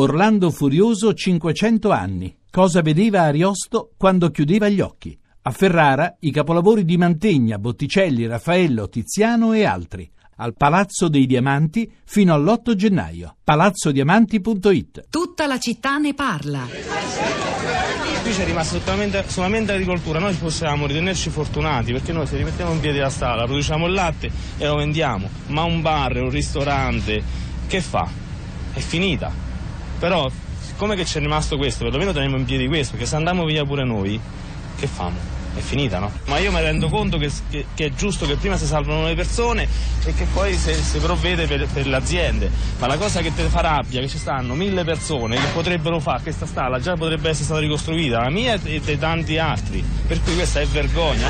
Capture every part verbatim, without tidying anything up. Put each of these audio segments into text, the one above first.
Orlando Furioso, cinquecento anni. Cosa vedeva Ariosto quando chiudeva gli occhi? A Ferrara i capolavori di Mantegna, Botticelli, Raffaello, Tiziano e altri. Al Palazzo dei Diamanti fino all'otto gennaio. palazzo diamanti punto it. Tutta la città ne parla. Qui c'è rimasta solamente, solamente agricoltura. Noi possiamo ritenerci fortunati perché noi se rimettiamo in piedi la stalla, produciamo il latte e lo vendiamo. Ma un bar, un ristorante, che fa? È finita. Però, siccome che c'è rimasto questo, perlomeno teniamo in piedi questo, perché se andiamo via pure noi, che famo? È finita, no? Ma io mi rendo conto che, che, che è giusto che prima si salvano le persone e che poi si, si provvede per, per le aziende. Ma la cosa che te fa rabbia è che ci stanno mille persone che potrebbero fare questa stalla, già potrebbe essere stata ricostruita, la mia e di tanti altri. Per cui questa è vergogna.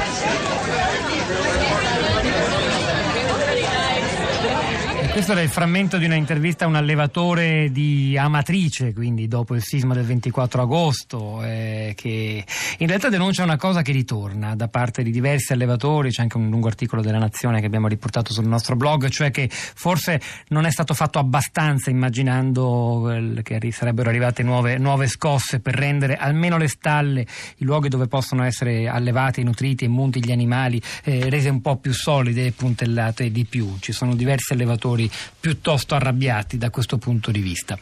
Questo era il frammento di una intervista a un allevatore di Amatrice, quindi dopo il sisma del ventiquattro agosto, eh, che in realtà denuncia una cosa che ritorna da parte di diversi allevatori. C'è anche un lungo articolo della Nazione che abbiamo riportato sul nostro blog, cioè che forse non è stato fatto abbastanza immaginando che sarebbero arrivate nuove, nuove scosse per rendere almeno le stalle, i luoghi dove possono essere allevati, nutriti e munti gli animali, eh, rese un po' più solide e puntellate di più. Ci sono diversi allevatori piuttosto arrabbiati da questo punto di vista.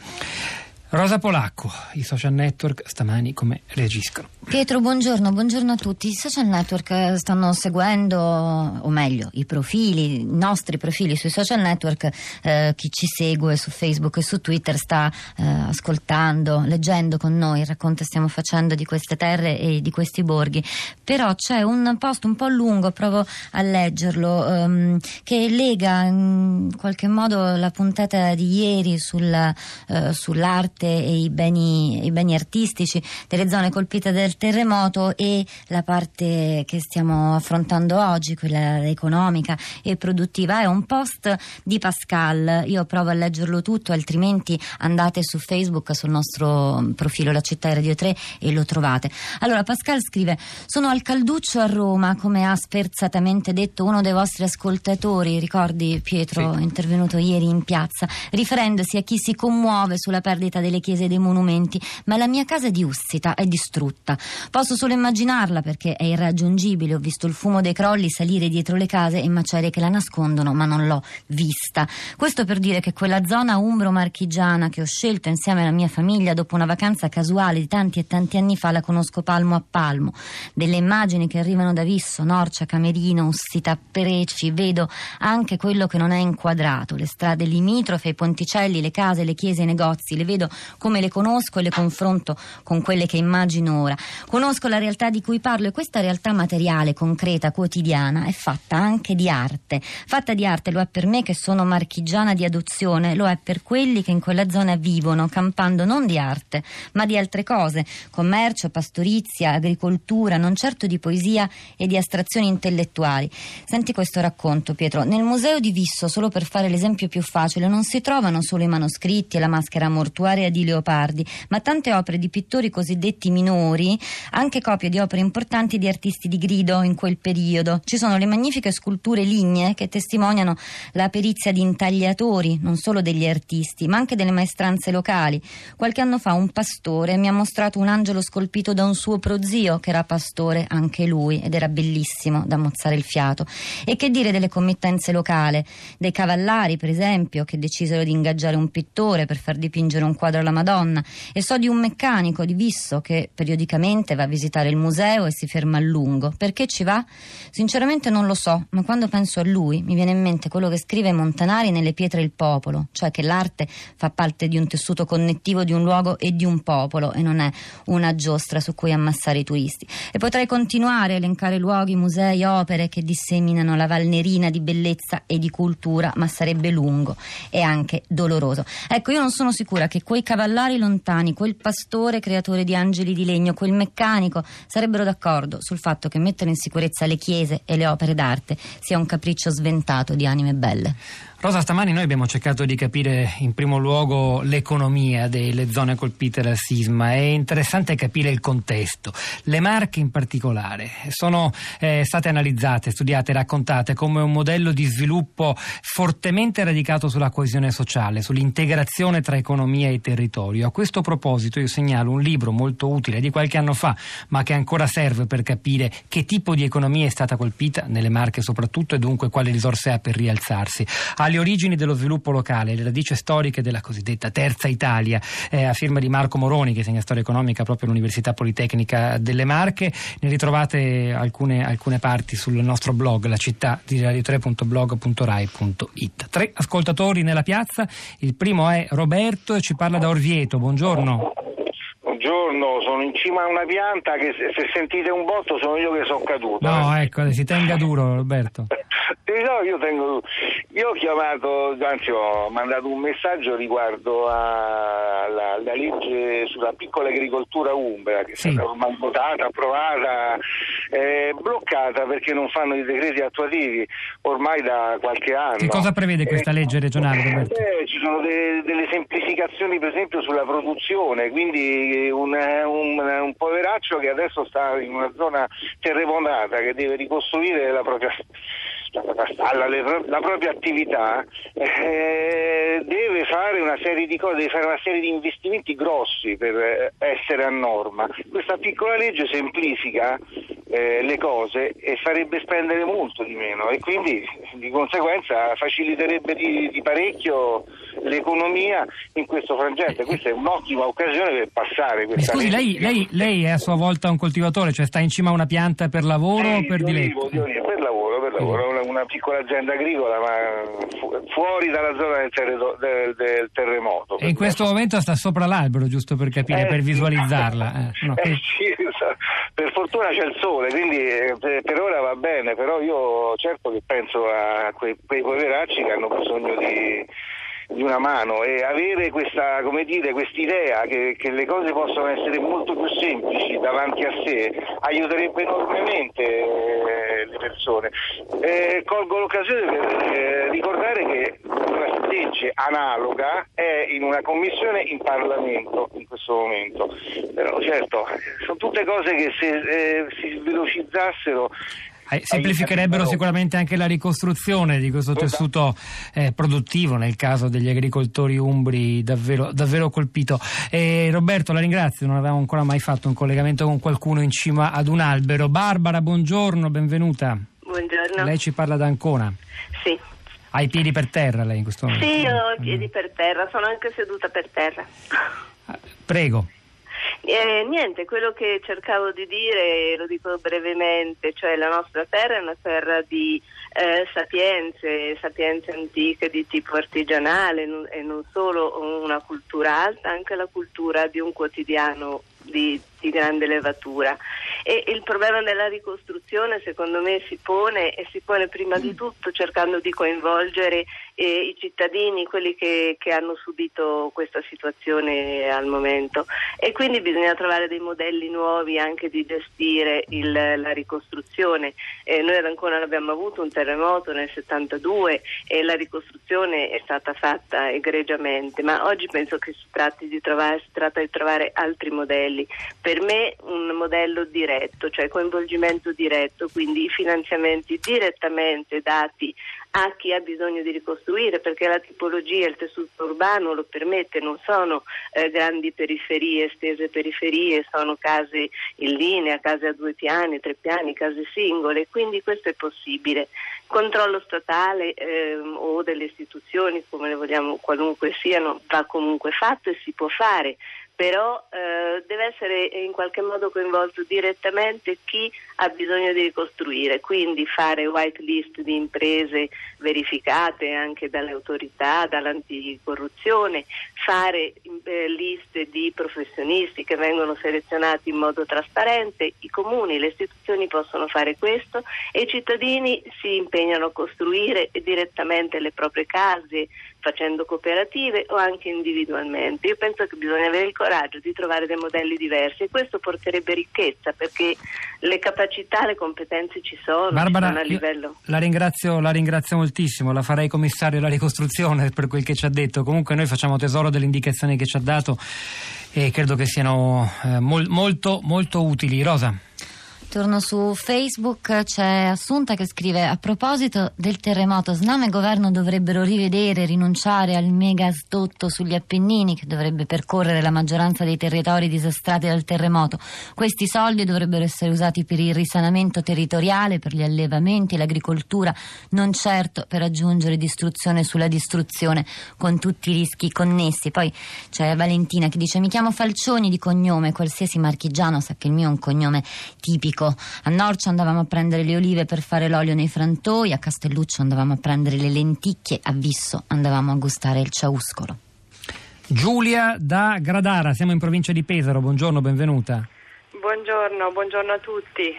Rosa Polacco, i social network stamani come reagiscono? Pietro, buongiorno, buongiorno a tutti. I social network stanno seguendo, o meglio, i profili, i nostri profili sui social network. Eh, chi ci segue su Facebook e su Twitter sta eh, ascoltando, leggendo con noi il racconto che stiamo facendo di queste terre e di questi borghi. Però c'è un post un po' lungo, provo a leggerlo, ehm, che lega in qualche modo la puntata di ieri sulla, eh, sull'arte e i beni, i beni artistici delle zone colpite del terremoto e la parte che stiamo affrontando oggi, quella economica e produttiva. È un post di Pascal, io provo a leggerlo tutto, altrimenti andate su Facebook, sul nostro profilo La Città Radio tre, e lo trovate. Allora, Pascal scrive: sono al calduccio a Roma, come ha sferzatamente detto uno dei vostri ascoltatori, ricordi Pietro, sì, intervenuto ieri in piazza, riferendosi a chi si commuove sulla perdita delle chiese e dei monumenti, ma la mia casa di Ussita è distrutta. Posso solo immaginarla perché è irraggiungibile. Ho visto il fumo dei crolli salire dietro le case e macerie che la nascondono, ma non l'ho vista. Questo per dire che quella zona umbro-marchigiana che ho scelto insieme alla mia famiglia dopo una vacanza casuale di tanti e tanti anni fa la conosco palmo a palmo. Delle immagini che arrivano da Visso, Norcia, Camerino, Ussita, Pereci, vedo anche quello che non è inquadrato, le strade limitrofe, i ponticelli, le case, le chiese, i negozi, le vedo come le conosco e le confronto con quelle che immagino ora. Conosco la realtà di cui parlo e questa realtà materiale, concreta, quotidiana è fatta anche di arte. Fatta di arte lo è per me che sono marchigiana di adozione, lo è per quelli che in quella zona vivono, campando non di arte, ma di altre cose: commercio, pastorizia, agricoltura, non certo di poesia e di astrazioni intellettuali. Senti questo racconto, Pietro. Nel museo di Visso, solo per fare l'esempio più facile, non si trovano solo i manoscritti e la maschera mortuaria di Leopardi, ma tante opere di pittori cosiddetti minori, anche copie di opere importanti di artisti di grido in quel periodo. Ci sono le magnifiche sculture lignee che testimoniano la perizia di intagliatori, non solo degli artisti, ma anche delle maestranze locali. Qualche anno fa un pastore mi ha mostrato un angelo scolpito da un suo prozio che era pastore anche lui ed era bellissimo da mozzare il fiato. E che dire delle committenze locali, dei cavallari per esempio, che decisero di ingaggiare un pittore per far dipingere un quadro alla Madonna, e so di un meccanico di Visso che periodicamente va a visitare il museo e si ferma a lungo. Perché ci va? Sinceramente non lo so, ma quando penso a lui mi viene in mente quello che scrive Montanari nelle Pietre il Popolo, cioè che l'arte fa parte di un tessuto connettivo di un luogo e di un popolo e non è una giostra su cui ammassare i turisti. E potrei continuare a elencare luoghi, musei, opere che disseminano la Valnerina di bellezza e di cultura, ma sarebbe lungo e anche doloroso. Ecco, io non sono sicura che E quei cavallari lontani, quel pastore creatore di angeli di legno, quel meccanico sarebbero d'accordo sul fatto che mettere in sicurezza le chiese e le opere d'arte sia un capriccio sventato di anime belle. Rosa, stamani noi abbiamo cercato di capire in primo luogo l'economia delle zone colpite dal sisma. È interessante capire il contesto. Le Marche in particolare sono eh, state analizzate, studiate, raccontate come un modello di sviluppo fortemente radicato sulla coesione sociale, sull'integrazione tra economia e territorio. A questo proposito io segnalo un libro molto utile di qualche anno fa, ma che ancora serve per capire che tipo di economia è stata colpita nelle Marche soprattutto e dunque quale risorse ha per rialzarsi. Alle origini dello sviluppo locale, le radici storiche della cosiddetta Terza Italia, eh, a firma di Marco Moroni, che insegna storia economica proprio all'Università Politecnica delle Marche. Ne ritrovate alcune, alcune parti sul nostro blog La Città di Radio tre punto blog punto rai punto it. Tre ascoltatori nella piazza, il primo è Roberto e ci parla da Orvieto. Buongiorno. Buongiorno, sono in cima a una pianta che se, se sentite un botto sono io che sono caduto. No, eh. ecco, si tenga duro Roberto. No, io tengo io ho chiamato, anzi ho mandato un messaggio riguardo alla legge sulla piccola agricoltura umbra che sì. È stata ormai votata, approvata, eh, bloccata perché non fanno i decreti attuativi ormai da qualche anno. Che cosa prevede questa eh, legge regionale? Eh, ci sono de, delle semplificazioni per esempio sulla produzione, quindi un, un, un poveraccio che adesso sta in una zona terremotata che deve ricostruire la propria Alla, la propria attività eh, deve fare una serie di cose, deve fare una serie di investimenti grossi per essere a norma. Questa piccola legge semplifica eh, le cose e farebbe spendere molto di meno e quindi di conseguenza faciliterebbe di, di parecchio l'economia in questo frangente. Questa è un'ottima occasione per passare questa. Mi scusi, lei, lei, lei è a sua volta un coltivatore, cioè sta in cima a una pianta per lavoro eh, o per diletto? Per lavoro, per lavoro. Una piccola azienda agricola ma fuori dalla zona del, terredo, del, del terremoto. E in questo momento sta sopra l'albero, giusto per capire, eh, per visualizzarla. Eh, no, eh, che... sì, per fortuna c'è il sole, quindi per ora va bene, però io certo che penso a quei, quei poveracci che hanno bisogno di... di una mano e avere questa, come dire, quest'idea che, che le cose possono essere molto più semplici davanti a sé aiuterebbe enormemente eh, le persone. Eh, colgo l'occasione per eh, ricordare che una legge analoga è in una commissione in Parlamento in questo momento, però certo sono tutte cose che se eh, si velocizzassero semplificherebbero sicuramente anche la ricostruzione di questo tessuto eh, produttivo nel caso degli agricoltori umbri davvero, davvero colpito. Eh, Roberto, la ringrazio, non avevamo ancora mai fatto un collegamento con qualcuno in cima ad un albero. Barbara, buongiorno, benvenuta. Buongiorno. Lei ci parla da Ancona. Sì. Ha i piedi per terra lei in questo momento? Sì, io ho i piedi per terra, sono anche seduta per terra. Prego. Eh, niente, quello che cercavo di dire, lo dico brevemente, cioè la nostra terra è una terra di eh, sapienze, sapienze antiche di tipo artigianale e non solo una cultura alta, anche la cultura di un quotidiano di, di grande levatura. E il problema della ricostruzione secondo me si pone e si pone prima di tutto cercando di coinvolgere eh, i cittadini, quelli che, che hanno subito questa situazione al momento, e quindi bisogna trovare dei modelli nuovi anche di gestire il, la ricostruzione. Eh, noi ad Ancona abbiamo avuto un terremoto nel settantadue e la ricostruzione è stata fatta egregiamente, ma oggi penso che si tratti di trovare, si tratta di trovare altri modelli. Per me un modello diretto, cioè coinvolgimento diretto, quindi i finanziamenti direttamente dati a chi ha bisogno di ricostruire, perché la tipologia, il tessuto urbano lo permette, non sono eh, grandi periferie, estese periferie, sono case in linea, case a due piani, tre piani, case singole, quindi questo è possibile. Controllo statale ehm, o delle istituzioni, come le vogliamo, qualunque siano, va comunque fatto e si può fare, però eh, deve essere in qualche modo coinvolto direttamente chi ha bisogno di ricostruire, quindi fare white list di imprese verificate anche dalle autorità, dall'anticorruzione, fare eh, liste di professionisti che vengono selezionati in modo trasparente. I comuni, le istituzioni possono fare questo e i cittadini si impegnano a costruire direttamente le proprie case, facendo cooperative o anche individualmente. Io penso che bisogna avere il coraggio di trovare dei modelli diversi e questo porterebbe ricchezza, perché le capacità, le competenze ci sono. Barbara, ci sono a livello... la ringrazio, la ringrazio moltissimo, la farei commissario alla ricostruzione per quel che ci ha detto. Comunque noi facciamo tesoro delle indicazioni che ci ha dato e credo che siano eh, mol, molto molto utili. Rosa. Torno su Facebook, c'è Assunta che scrive: a proposito del terremoto, Snam e governo dovrebbero rivedere, rinunciare al megasdotto sugli Appennini che dovrebbe percorrere la maggioranza dei territori disastrati dal terremoto. Questi soldi dovrebbero essere usati per il risanamento territoriale, per gli allevamenti, l'agricoltura, non certo per aggiungere distruzione sulla distruzione con tutti i rischi connessi. Poi c'è Valentina che dice: mi chiamo Falcioni di cognome, qualsiasi marchigiano sa che il mio è un cognome tipico. A Norcia andavamo a prendere le olive per fare l'olio nei frantoi, a Castelluccio andavamo a prendere le lenticchie, a Visso andavamo a gustare il ciauscolo. Giulia da Gradara, siamo in provincia di Pesaro, buongiorno, benvenuta. Buongiorno, buongiorno a tutti.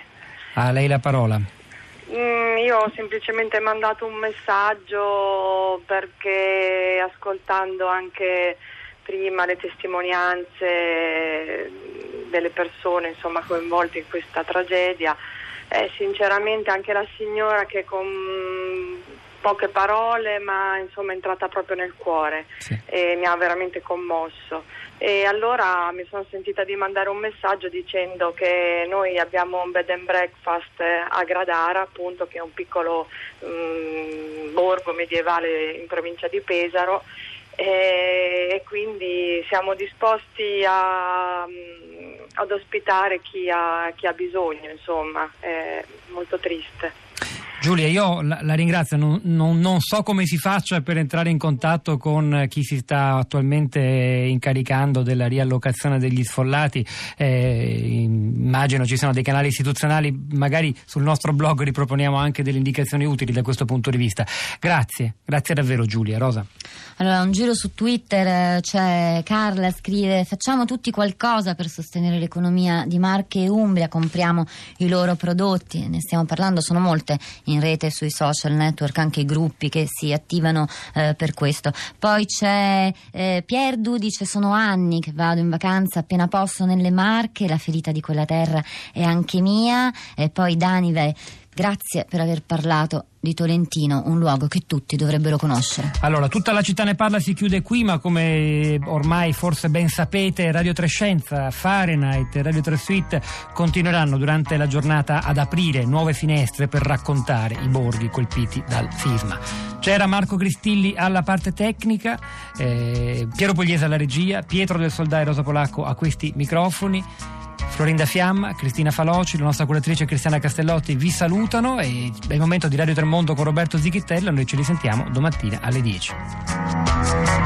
A lei la parola. Mm, io ho semplicemente mandato un messaggio perché ascoltando anche prima le testimonianze delle persone insomma coinvolte in questa tragedia, eh, sinceramente anche la signora che con poche parole ma insomma è entrata proprio nel cuore, sì. E mi ha veramente commosso e allora mi sono sentita di mandare un messaggio dicendo che noi abbiamo un bed and breakfast a Gradara, appunto, che è un piccolo mh, borgo medievale in provincia di Pesaro, e, e quindi siamo disposti a mh, ad ospitare chi ha, chi ha bisogno, insomma, è molto triste. Giulia, io la, la ringrazio, non, non, non so come si faccia per entrare in contatto con chi si sta attualmente incaricando della riallocazione degli sfollati, eh, immagino ci siano dei canali istituzionali, magari sul nostro blog riproponiamo anche delle indicazioni utili da questo punto di vista. Grazie, grazie davvero Giulia. Rosa. Allora, un giro su Twitter, c'è Carla, scrive: facciamo tutti qualcosa per sostenere l'economia di Marche e Umbria, compriamo i loro prodotti, ne stiamo parlando, sono molte in rete, sui social network, anche i gruppi che si attivano eh, per questo. Poi c'è eh, Pierdu, dice: sono anni che vado in vacanza appena posso nelle Marche, la ferita di quella terra è anche mia. E poi Danive: grazie per aver parlato di Tolentino, un luogo che tutti dovrebbero conoscere. Allora, tutta la città ne parla si chiude qui, ma come ormai forse ben sapete, Radio tre Scienza, Fahrenheit, Radio tre Suite continueranno durante la giornata ad aprire nuove finestre per raccontare i borghi colpiti dal sisma. C'era Marco Cristilli alla parte tecnica, eh, Piero Pugliese alla regia, Pietro del Soldai e Rosa Polacco a questi microfoni. Florinda Fiamma, Cristina Faloci, la nostra curatrice Cristiana Castellotti vi salutano e è il momento di Radio Tremondo con Roberto Zichitella, noi ci risentiamo domattina alle dieci.